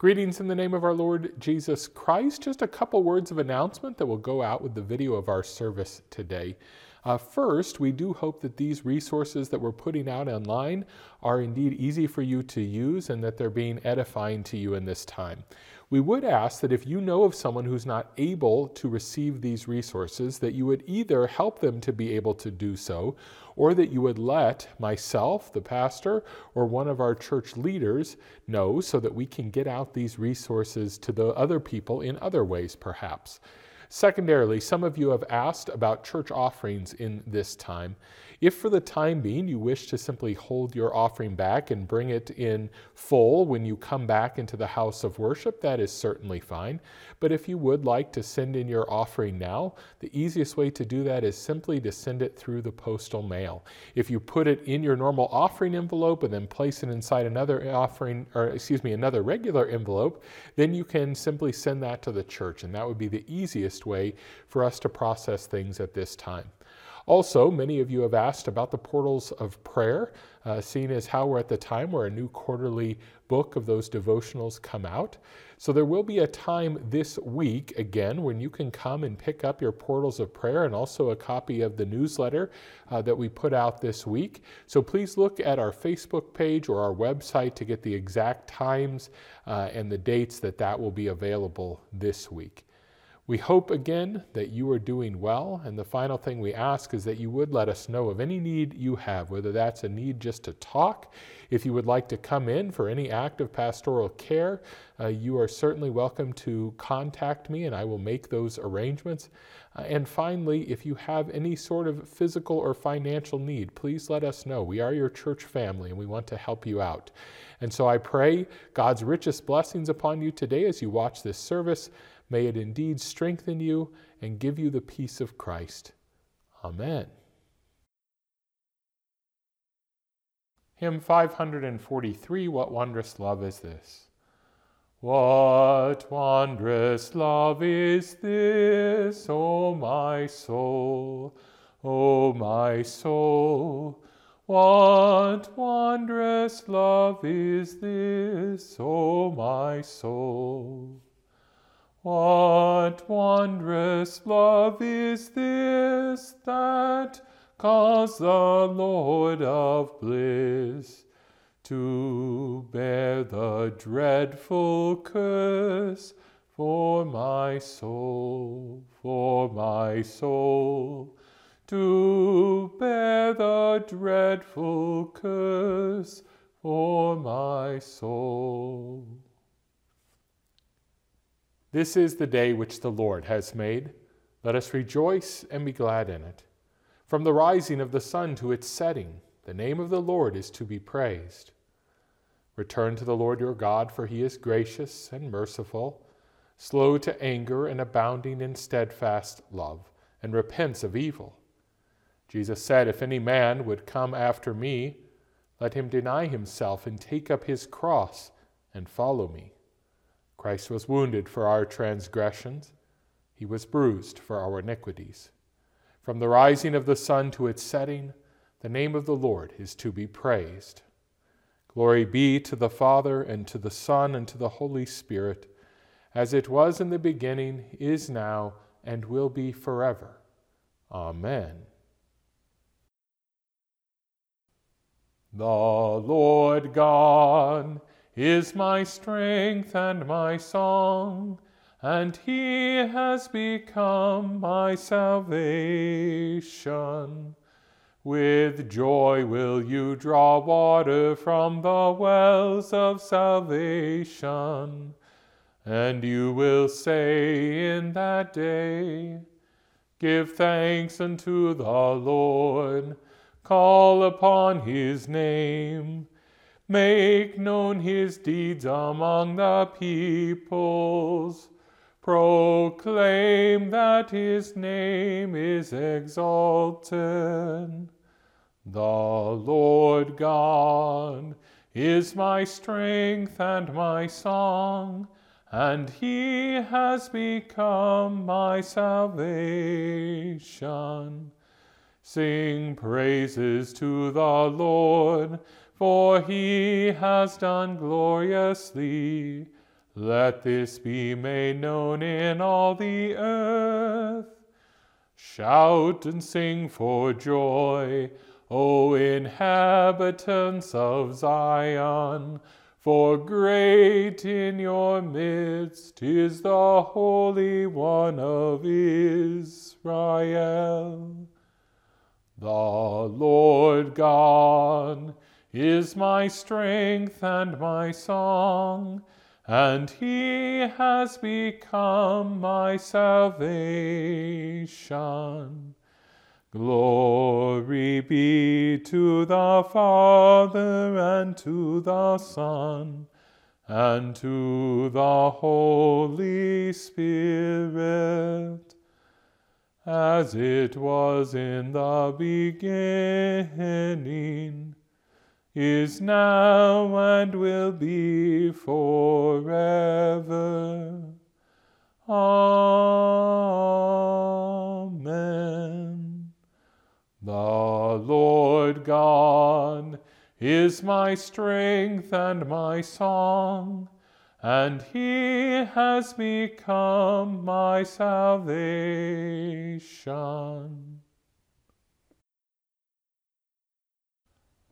Greetings in the name of our Lord Jesus Christ. Just a couple words of announcement that will go out with the video of our service today. First, we do hope that these resources that we're putting out online are indeed easy for you to use and that they're being edifying to you in this time. We would ask that if you know of someone who's not able to receive these resources, that you would either help them to be able to do so, or that you would let myself, the pastor, or one of our church leaders know so that we can get out these resources to the other people in other ways, perhaps. Secondarily, some of you have asked about church offerings in this time. If for the time being you wish to simply hold your offering back and bring it in full when you come back into the house of worship, that is certainly fine. But if you would like to send in your offering now, the easiest way to do that is simply to send it through the postal mail. If you put it in your normal offering envelope and then place it inside another regular envelope, then you can simply send that to the church, and that would be the easiest way for us to process things at this time. Also, many of you have asked about the portals of prayer, seeing as how we're at the time where a new quarterly book of those devotionals come out. So there will be a time this week, again, when you can come and pick up your portals of prayer and also a copy of the newsletter that we put out this week. So please look at our Facebook page or our website to get the exact times and the dates that will be available this week. We hope again that you are doing well, and the final thing we ask is that you would let us know of any need you have, whether that's a need just to talk, if you would like to come in for any act of pastoral care, you are certainly welcome to contact me and I will make those arrangements. And finally, if you have any sort of physical or financial need, please let us know. We are your church family and we want to help you out. And so I pray God's richest blessings upon you today as you watch this service. May it indeed strengthen you and give you the peace of Christ. Amen. Hymn 543, What Wondrous Love Is This? What wondrous love is this, O my soul, O my soul? What wondrous love is this, O my soul? What wondrous love is this that caused the Lord of bliss to bear the dreadful curse for my soul, for my soul, to bear the dreadful curse for my soul. This is the day which the Lord has made. Let us rejoice and be glad in it. From the rising of the sun to its setting, the name of the Lord is to be praised. Return to the Lord your God, for he is gracious and merciful, slow to anger and abounding in steadfast love, and repents of evil. Jesus said, if any man would come after me, let him deny himself and take up his cross and follow me. Christ was wounded for our transgressions. He was bruised for our iniquities. From the rising of the sun to its setting, the name of the Lord is to be praised. Glory be to the Father, and to the Son, and to the Holy Spirit, as it was in the beginning, is now, and will be forever. Amen. The Lord God is my strength and my song, and he has become my salvation. With joy will you draw water from the wells of salvation, and you will say in that day, give thanks unto the Lord, call upon his name, make known his deeds among the peoples. Proclaim that his name is exalted. The Lord God is my strength and my song, and he has become my salvation. Sing praises to the Lord, for he has done gloriously, Let this be made known in all the earth. Shout and sing for joy, O inhabitants of Zion, for great in your midst is the Holy One of Israel. The Lord God is my strength and my song, and he has become my salvation. Glory be to the Father, and to the Son, and to the Holy Spirit, as it was in the beginning, is now, and will be forever. Amen. The Lord God is my strength and my song, and he has become my salvation.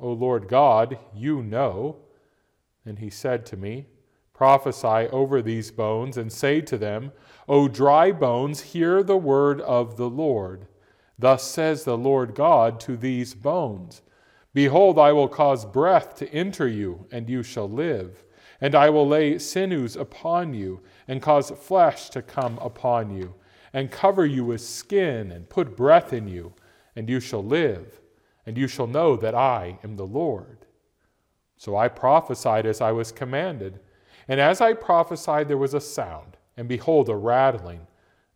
O Lord God, you know. And he said to me, Prophesy over these bones, and say to them, O dry bones, hear the word of the Lord. Thus says the Lord God to these bones, Behold, I will cause breath to enter you, and you shall live. And I will lay sinews upon you, and cause flesh to come upon you, and cover you with skin, and put breath in you, and you shall live. And you shall know that I am the Lord. So I prophesied as I was commanded. And as I prophesied, there was a sound, and behold, a rattling.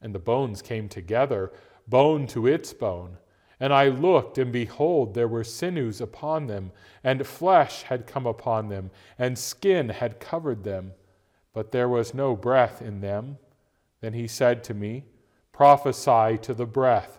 And the bones came together, bone to its bone. And I looked, and behold, there were sinews upon them, and flesh had come upon them, and skin had covered them. But there was no breath in them. Then he said to me, Prophesy to the breath.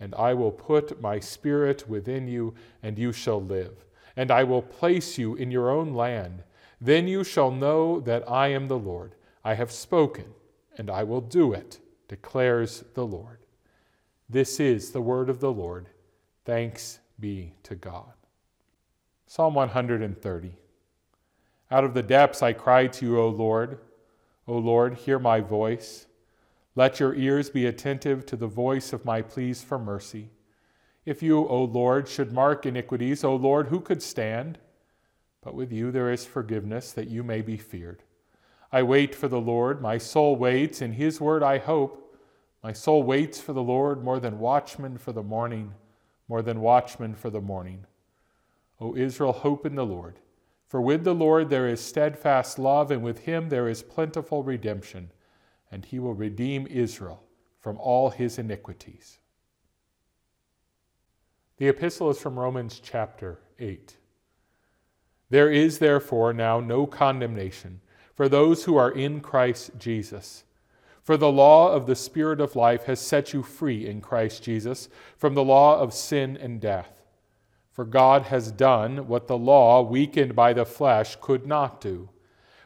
And I will put my spirit within you, and you shall live. And I will place you in your own land. Then you shall know that I am the Lord. I have spoken, and I will do it, declares the Lord. This is the word of the Lord. Thanks be to God. Psalm 130. Out of the depths I cry to you, O Lord. O Lord, hear my voice. Let your ears be attentive to the voice of my pleas for mercy. If you, O Lord, should mark iniquities, O Lord, who could stand? But with you there is forgiveness, that you may be feared. I wait for the Lord, my soul waits, in his word I hope. My soul waits for the Lord more than watchmen for the morning, more than watchmen for the morning. O Israel, hope in the Lord. For with the Lord there is steadfast love, and with him there is plentiful redemption. And he will redeem Israel from all his iniquities. The epistle is from Romans chapter 8. There is therefore now no condemnation for those who are in Christ Jesus. For the law of the Spirit of life has set you free in Christ Jesus from the law of sin and death. For God has done what the law, weakened by the flesh, could not do,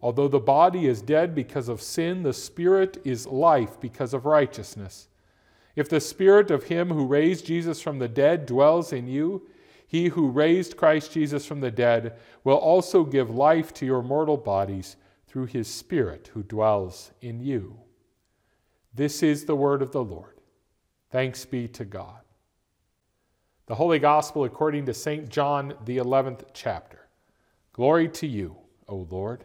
although the body is dead because of sin, the Spirit is life because of righteousness. If the Spirit of him who raised Jesus from the dead dwells in you, he who raised Christ Jesus from the dead will also give life to your mortal bodies through his Spirit who dwells in you. This is the word of the Lord. Thanks be to God. The Holy Gospel according to St. John, the 11th chapter. Glory to you, O Lord.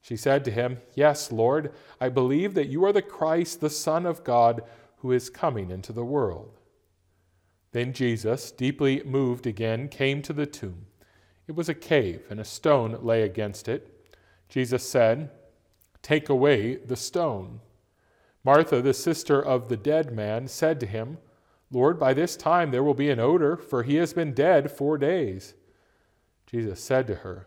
She said to him, "Yes, Lord, I believe that you are the Christ, the Son of God, who is coming into the world." Then Jesus, deeply moved again, came to the tomb. It was a cave, and a stone lay against it. Jesus said, "Take away the stone." Martha, the sister of the dead man, said to him, "Lord, by this time there will be an odor, for he has been dead 4 days." Jesus said to her,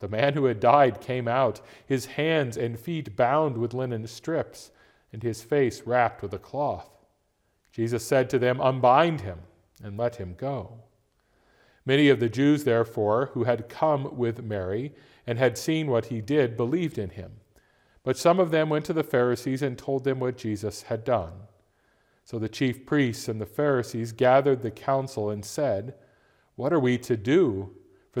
The man who had died came out, his hands and feet bound with linen strips, and his face wrapped with a cloth. Jesus said to them, "Unbind him and let him go." Many of the Jews, therefore, who had come with Mary and had seen what he did, believed in him. But some of them went to the Pharisees and told them what Jesus had done. So the chief priests and the Pharisees gathered the council and said, "What are we to do? For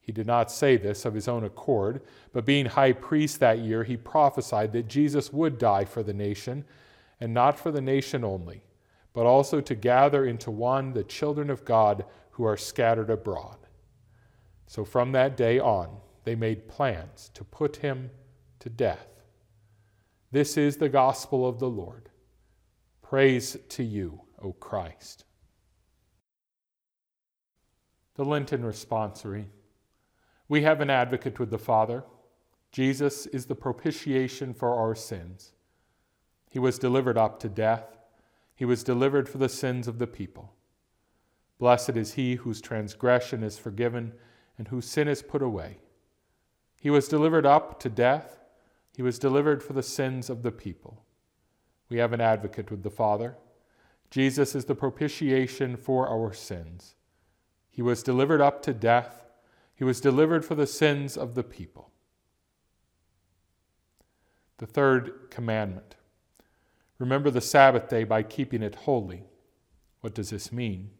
He did not say this of his own accord, but being high priest that year, he prophesied that Jesus would die for the nation, and not for the nation only, but also to gather into one the children of God who are scattered abroad. So from that day on, they made plans to put him to death. This is the gospel of the Lord. Praise to you, O Christ. The Lenten Responsory. We have an advocate with the Father. Jesus is the propitiation for our sins. He was delivered up to death. He was delivered for the sins of the people. Blessed is he whose transgression is forgiven and whose sin is put away. He was delivered up to death. He was delivered for the sins of the people. We have an advocate with the Father. Jesus is the propitiation for our sins. He was delivered up to death. He was delivered for the sins of the people. The third commandment. Remember the Sabbath day by keeping it holy. What does this mean?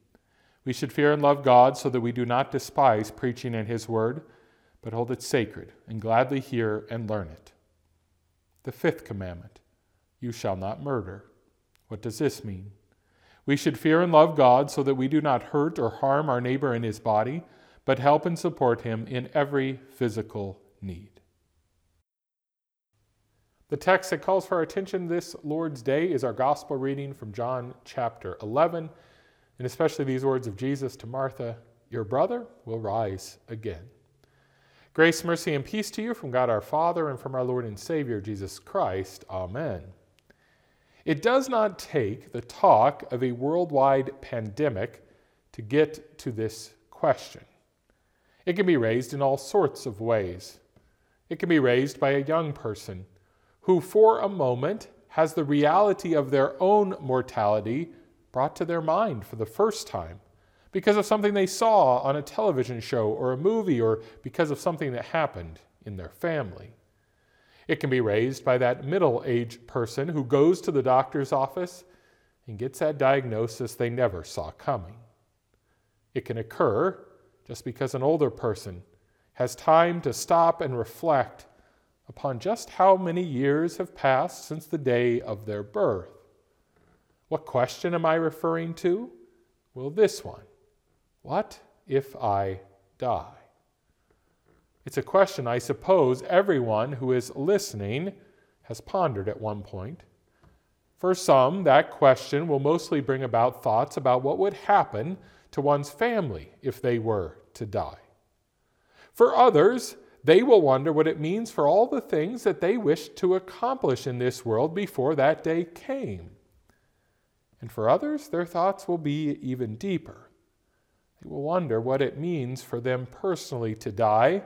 We should fear and love God so that we do not despise preaching in His Word, but hold it sacred and gladly hear and learn it. The fifth commandment. You shall not murder. What does this mean? We should fear and love God so that we do not hurt or harm our neighbor in his body, but help and support him in every physical need. The text that calls for our attention this Lord's Day is our Gospel reading from John chapter 11, and especially these words of Jesus to Martha, "Your brother will rise again." Grace, mercy, and peace to you from God our Father and from our Lord and Savior, Jesus Christ. Amen. It does not take the talk of a worldwide pandemic to get to this question. It can be raised in all sorts of ways. It can be raised by a young person who for a moment has the reality of their own mortality brought to their mind for the first time because of something they saw on a television show or a movie or because of something that happened in their family. It can be raised by that middle-aged person who goes to the doctor's office and gets that diagnosis they never saw coming. It can occur just because an older person has time to stop and reflect upon just how many years have passed since the day of their birth. What question am I referring to? Well, this one. What if I die? It's a question I suppose everyone who is listening has pondered at one point. For some, that question will mostly bring about thoughts about what would happen to one's family if they were to die. For others, they will wonder what it means for all the things that they wished to accomplish in this world before that day came. And for others, their thoughts will be even deeper. They will wonder what it means for them personally to die,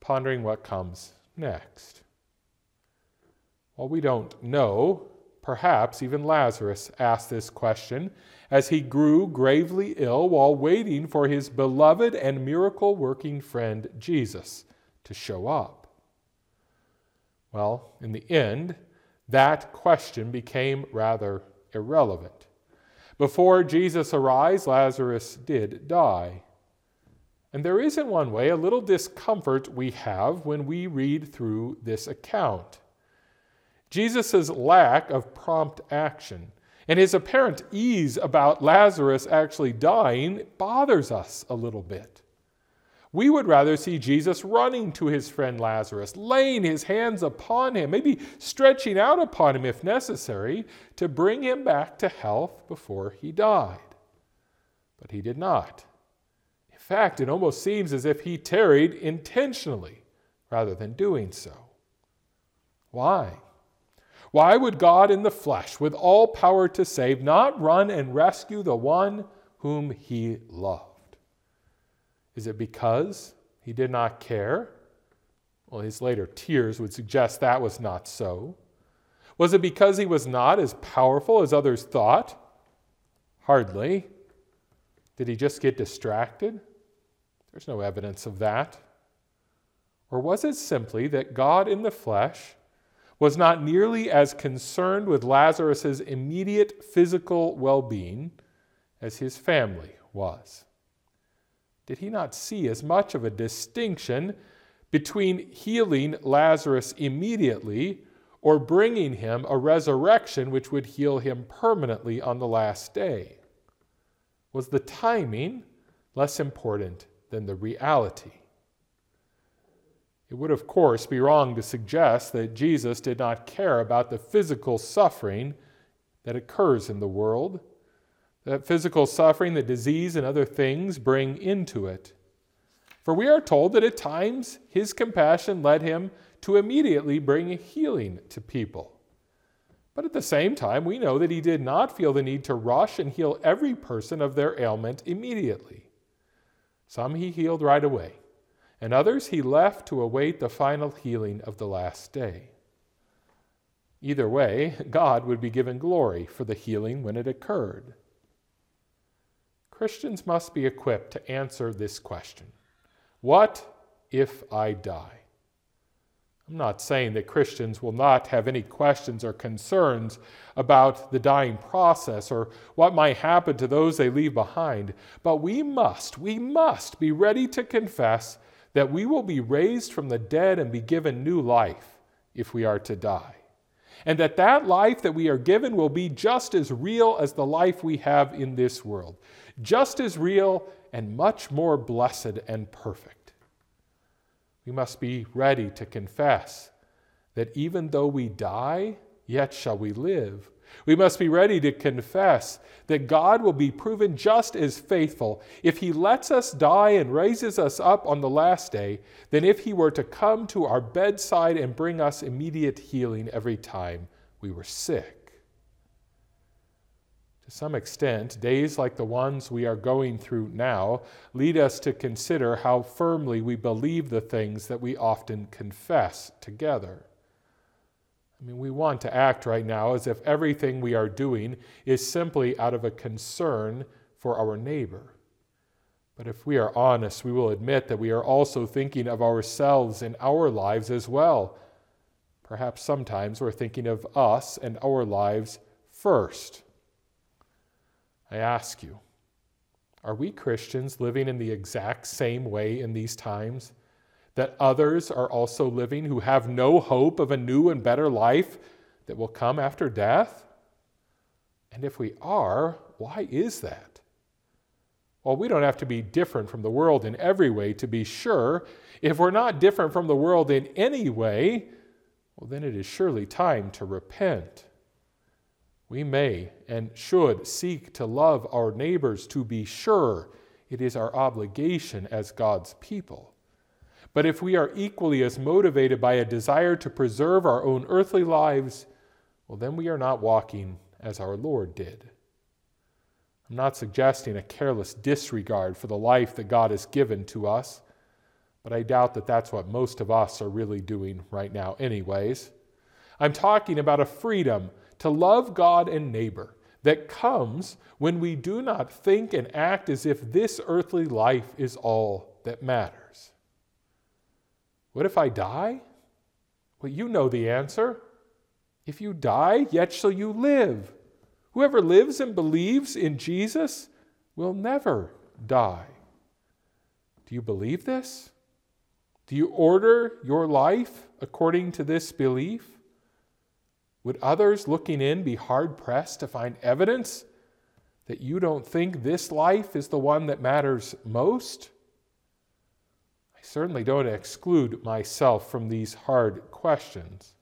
pondering what comes next. Well, we don't know. Perhaps even Lazarus asked this question as he grew gravely ill while waiting for his beloved and miracle-working friend Jesus to show up. Well, in the end, that question became rather irrelevant. Before Jesus arrives, Lazarus did die. And there is in one way a little discomfort we have when we read through this account. Jesus' lack of prompt action and his apparent ease about Lazarus actually dying bothers us a little bit. We would rather see Jesus running to his friend Lazarus, laying his hands upon him, maybe stretching out upon him if necessary, to bring him back to health before he died. But he did not. In fact, it almost seems as if he tarried intentionally rather than doing so. Why? Why would God in the flesh, with all power to save, not run and rescue the one whom he loved? Is it because he did not care? Well, his later tears would suggest that was not so. Was it because he was not as powerful as others thought? Hardly. Did he just get distracted? There's no evidence of that. Or was it simply that God in the flesh was not nearly as concerned with Lazarus' immediate physical well-being as his family was? Did he not see as much of a distinction between healing Lazarus immediately or bringing him a resurrection which would heal him permanently on the last day? Was the timing less important than the reality? It would, of course, be wrong to suggest that Jesus did not care about the physical suffering that occurs in the world, that physical suffering that disease and other things bring into it. For we are told that at times his compassion led him to immediately bring healing to people. But at the same time, we know that he did not feel the need to rush and heal every person of their ailment immediately. Some he healed right away, and others he left to await the final healing of the last day. Either way, God would be given glory for the healing when it occurred. Christians must be equipped to answer this question: what if I die? I'm not saying that Christians will not have any questions or concerns about the dying process or what might happen to those they leave behind, but we must be ready to confess that we will be raised from the dead and be given new life if we are to die. And that life that we are given will be just as real as the life we have in this world, just as real and much more blessed and perfect. We must be ready to confess that even though we die, yet shall we live. We must be ready to confess that God will be proven just as faithful if he lets us die and raises us up on the last day than if he were to come to our bedside and bring us immediate healing every time we were sick. To some extent, days like the ones we are going through now lead us to consider how firmly we believe the things that we often confess together. We want to act right now as if everything we are doing is simply out of a concern for our neighbor. But if we are honest, we will admit that we are also thinking of ourselves and our lives as well. Perhaps sometimes we're thinking of us and our lives first. I ask you, are we Christians living in the exact same way in these times? That others are also living who have no hope of a new and better life that will come after death? And if we are, why is that? Well, we don't have to be different from the world in every way, to be sure. If we're not different from the world in any way, well, then it is surely time to repent. We may and should seek to love our neighbors, to be sure. It is our obligation as God's people. But if we are equally as motivated by a desire to preserve our own earthly lives, well, then we are not walking as our Lord did. I'm not suggesting a careless disregard for the life that God has given to us, but I doubt that that's what most of us are really doing right now anyways. I'm talking about a freedom to love God and neighbor that comes when we do not think and act as if this earthly life is all that matters. What if I die? Well, you know the answer. If you die, yet shall you live. Whoever lives and believes in Jesus will never die. Do you believe this? Do you order your life according to this belief? Would others looking in be hard-pressed to find evidence that you don't think this life is the one that matters most? I certainly don't exclude myself from these hard questions.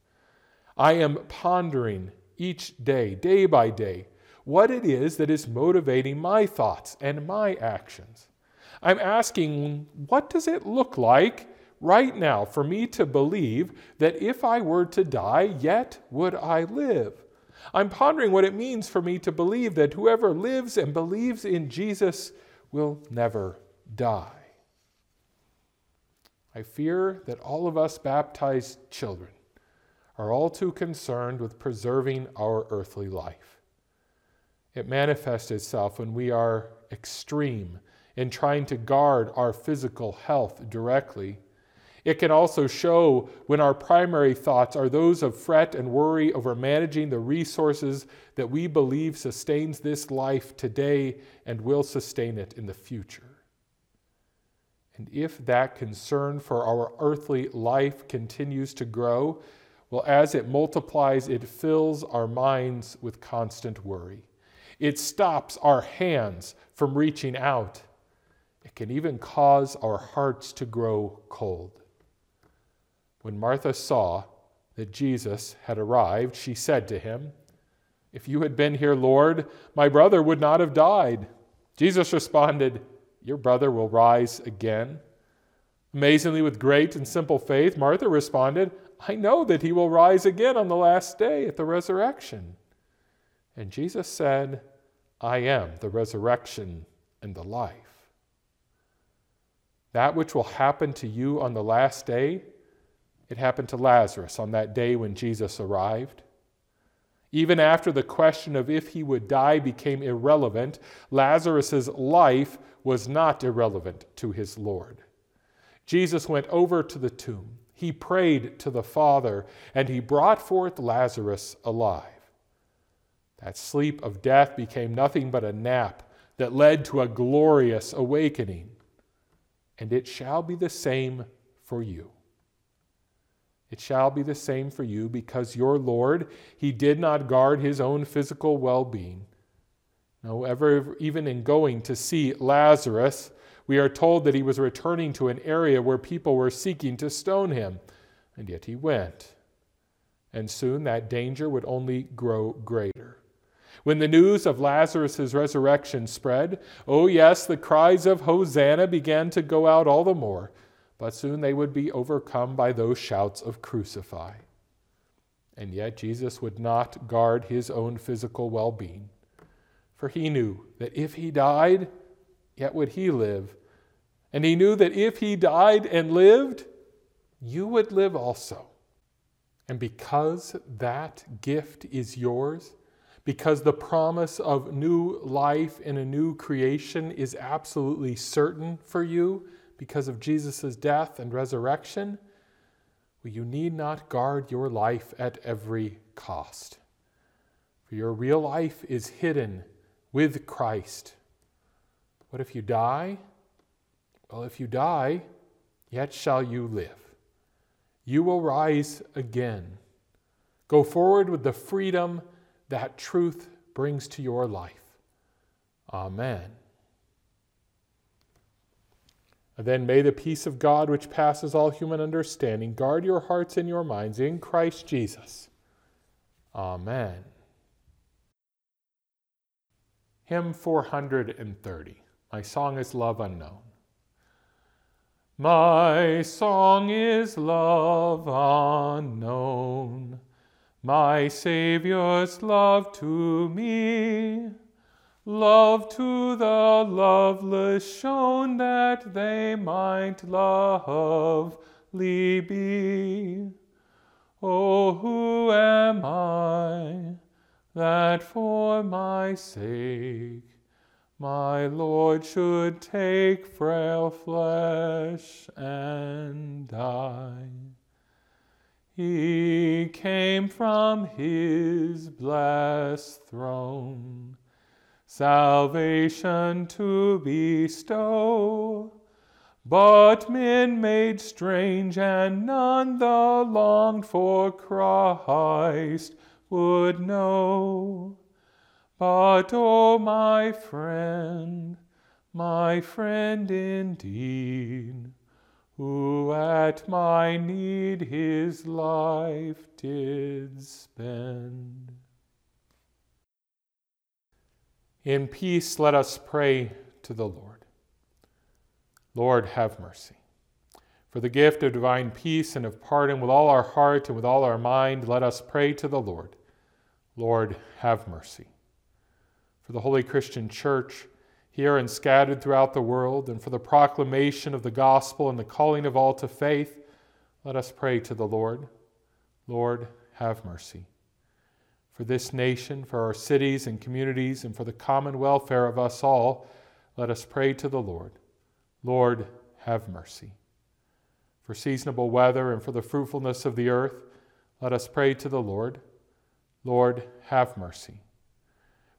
I am pondering each day, day by day, what it is that is motivating my thoughts and my actions. I'm asking, what does it look like right now for me to believe that if I were to die, yet would I live? I'm pondering what it means for me to believe that whoever lives and believes in Jesus will never die. I fear that all of us baptized children are all too concerned with preserving our earthly life. It manifests itself when we are extreme in trying to guard our physical health directly. It can also show when our primary thoughts are those of fret and worry over managing the resources that we believe sustains this life today and will sustain it in the future. And if that concern for our earthly life continues to grow, well, as it multiplies, it fills our minds with constant worry. It stops our hands from reaching out. It can even cause our hearts to grow cold. When Martha saw that Jesus had arrived, she said to him, "If you had been here, Lord, my brother would not have died." Jesus responded, "Your brother will rise again." Amazingly, with great and simple faith, Martha responded, I know that he will rise again on the last day at the resurrection. And Jesus said, I am the resurrection and the life. That which will happen to you on the last day, it happened to Lazarus on that day when Jesus arrived. Even after the question of if he would die became irrelevant, Lazarus' life was not irrelevant to his Lord. Jesus went over to the tomb. He prayed to the Father, and he brought forth Lazarus alive. That sleep of death became nothing but a nap that led to a glorious awakening. And it shall be the same for you. It shall be the same for you because your Lord, he did not guard his own physical well-being. No, ever, even in going to see Lazarus, we are told that he was returning to an area where people were seeking to stone him, and yet he went. And soon that danger would only grow greater. When the news of Lazarus' resurrection spread, oh yes, the cries of Hosanna began to go out all the more, but soon they would be overcome by those shouts of crucify. And yet Jesus would not guard his own physical well-being, for he knew that if he died, yet would he live. And he knew that if he died and lived, you would live also. And because that gift is yours, because the promise of new life and a new creation is absolutely certain for you because of Jesus' death and resurrection, well, you need not guard your life at every cost. For your real life is hidden with Christ. What if you die? Well, if you die, yet shall you live. You will rise again. Go forward with the freedom that truth brings to your life. Amen. And then may the peace of God, which passes all human understanding, guard your hearts and your minds in Christ Jesus. Amen. Hymn 430. My song is love unknown. My song is love unknown. My Savior's love to me, love to the loveless shown that they might lovely be. Oh, who am I that for my sake my Lord should take frail flesh and die? He came from his blessed throne, salvation to bestow, but men made strange and none the longed-for Christ would know. But oh, my friend indeed, who at my need his life did spend. In peace, let us pray to the Lord. Lord, have mercy. For the gift of divine peace and of pardon with all our heart and with all our mind, let us pray to the Lord. Lord, have mercy. For the Holy Christian Church, here and scattered throughout the world, and for the proclamation of the gospel and the calling of all to faith, let us pray to the Lord. Lord, have mercy. For this nation, for our cities and communities, and for the common welfare of us all, let us pray to the Lord. Lord, have mercy. For seasonable weather and for the fruitfulness of the earth, let us pray to the Lord. Lord, have mercy.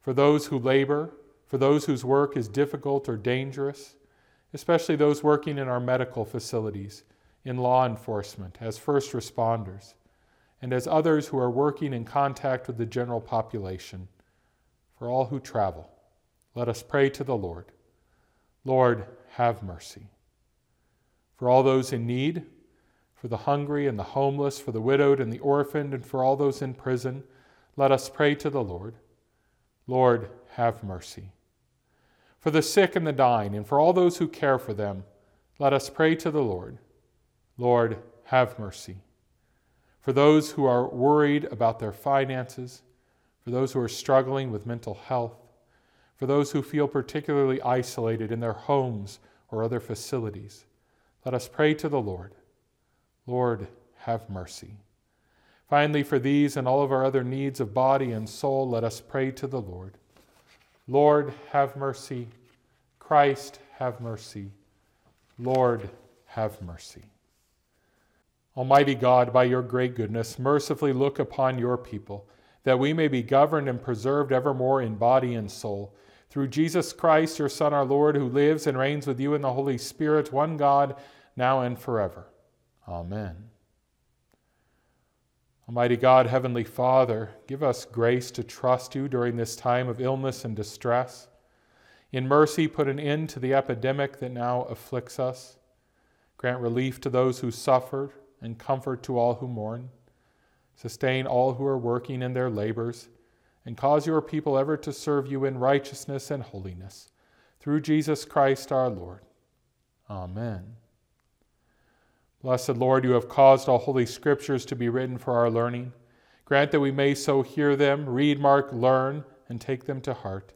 For those who labor, for those whose work is difficult or dangerous, especially those working in our medical facilities, in law enforcement, as first responders, and as others who are working in contact with the general population, for all who travel, let us pray to the Lord. Lord, have mercy. For all those in need, for the hungry and the homeless, for the widowed and the orphaned, and for all those in prison, let us pray to the Lord. Lord, have mercy. For the sick and the dying, and for all those who care for them, let us pray to the Lord. Lord, have mercy. for those who are worried about their finances, for those who are struggling with mental health, for those who feel particularly isolated in their homes or other facilities. Let us pray to the Lord. Lord, have mercy. Finally, for these and all of our other needs of body and soul, let us pray to the Lord. Lord, have mercy. Christ, have mercy. Lord, have mercy. Almighty God, by your great goodness, mercifully look upon your people, that we may be governed and preserved evermore in body and soul. Through Jesus Christ, your Son, our Lord, who lives and reigns with you in the Holy Spirit, one God, now and forever. Amen. Almighty God, Heavenly Father, give us grace to trust you during this time of illness and distress. In mercy, put an end to the epidemic that now afflicts us. Grant relief to those who suffered and comfort to all who mourn. Sustain all who are working in their labors, and cause your people ever to serve you in righteousness and holiness. Through Jesus Christ our Lord. Amen. Blessed Lord, you have caused all holy scriptures to be written for our learning. Grant that we may so hear them, read, mark, learn, and take them to heart,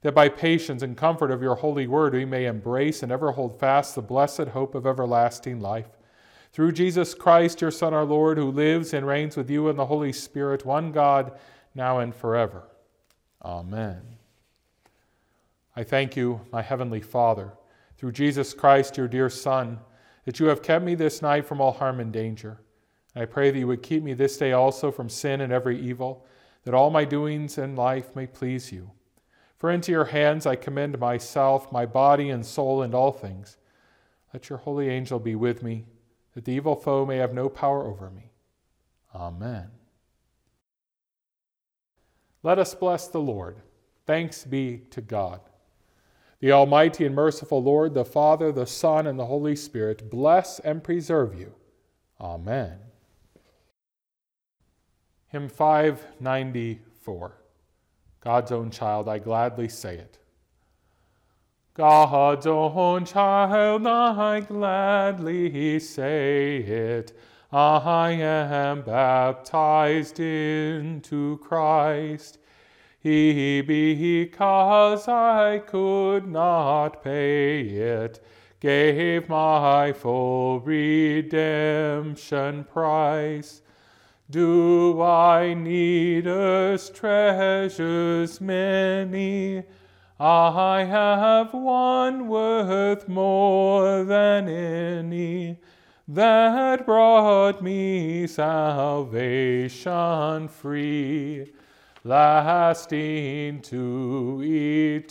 that by patience and comfort of your holy word we may embrace and ever hold fast the blessed hope of everlasting life. Through Jesus Christ, your Son, our Lord, who lives and reigns with you in the Holy Spirit, one God, now and forever. Amen. I thank you, my Heavenly Father, through Jesus Christ, your dear Son, that you have kept me this night from all harm and danger. And I pray that you would keep me this day also from sin and every evil, that all my doings in life may please you. For into your hands I commend myself, my body and soul, and all things. Let your holy angel be with me, that the evil foe may have no power over me. Amen. Let us bless the Lord. Thanks be to God. The Almighty and merciful Lord, the Father, the Son, and the Holy Spirit, bless and preserve you. Amen. Hymn 594. God's Own Child, I gladly say it. God's own child, I gladly say it. I am baptized into Christ. He, because I could not pay it, gave my full redemption price. Do I need earth's treasures many? I have one worth more than any, that brought me salvation free, lasting to eternity.